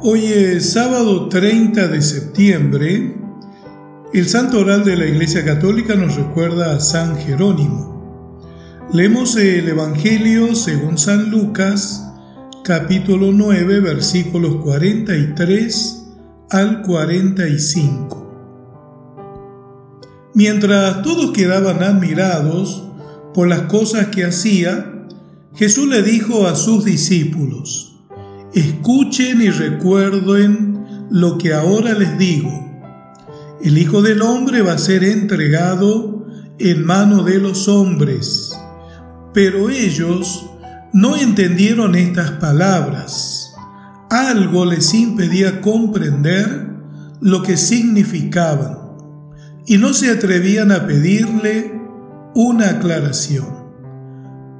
Hoy es sábado 30 de septiembre. El santo oral de la Iglesia Católica nos recuerda a San Jerónimo. Leemos el Evangelio según San Lucas, capítulo 9, versículos 43 al 45. Mientras todos quedaban admirados por las cosas que hacía, Jesús le dijo a sus discípulos: «Escuchen y recuerden lo que ahora les digo. El Hijo del Hombre va a ser entregado en mano de los hombres». Pero ellos no entendieron estas palabras. Algo les impedía comprender lo que significaban y no se atrevían a pedirle una aclaración.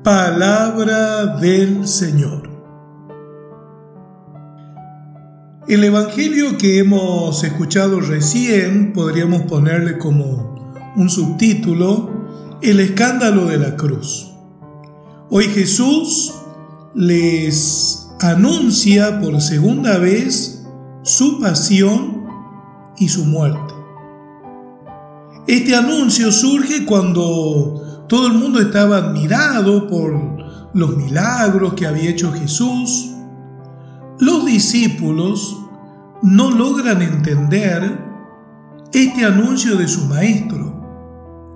Palabra del Señor. El Evangelio que hemos escuchado recién, podríamos ponerle como un subtítulo, el escándalo de la cruz. Hoy Jesús les anuncia por segunda vez su pasión y su muerte. Este anuncio surge cuando todo el mundo estaba admirado por los milagros que había hecho Jesús. Los discípulos no logran entender este anuncio de su maestro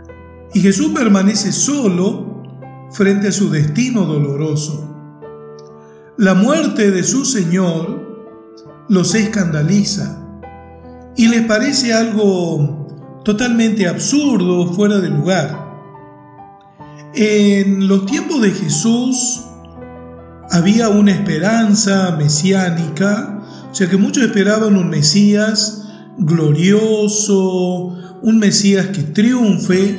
y Jesús permanece solo frente a su destino doloroso. La muerte de su Señor los escandaliza y les parece algo totalmente absurdo, fuera de lugar. En los tiempos de Jesús había una esperanza mesiánica, o sea que muchos esperaban un Mesías glorioso, un Mesías que triunfe,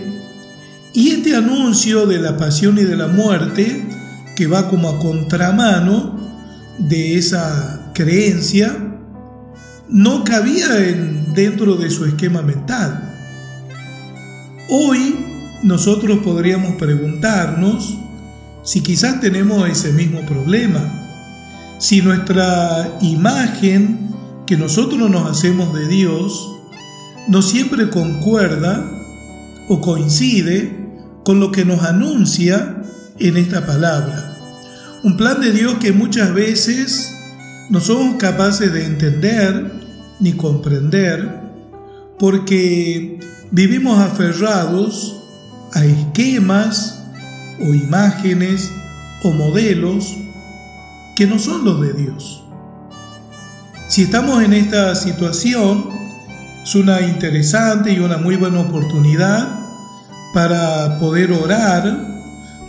y este anuncio de la pasión y de la muerte, que va como a contramano de esa creencia, no cabía dentro de su esquema mental. Hoy nosotros podríamos preguntarnos si quizás tenemos ese mismo problema, si nuestra imagen que nosotros nos hacemos de Dios no siempre concuerda o coincide con lo que nos anuncia en esta palabra. Un plan de Dios que muchas veces no somos capaces de entender ni comprender porque vivimos aferrados a esquemas o imágenes o modelos que no son los de Dios. Si estamos en esta situación, es una interesante y una muy buena oportunidad para poder orar,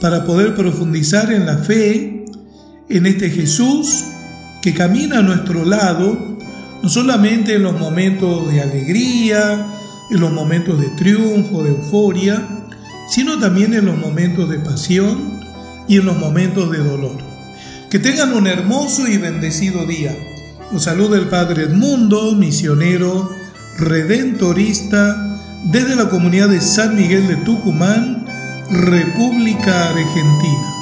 para poder profundizar en la fe, en este Jesús que camina a nuestro lado, no solamente en los momentos de alegría, en los momentos de triunfo, de euforia, sino también en los momentos de pasión y en los momentos de dolor. Que tengan un hermoso y bendecido día. Os saluda el Padre Edmundo, misionero redentorista desde la comunidad de San Miguel de Tucumán, República Argentina.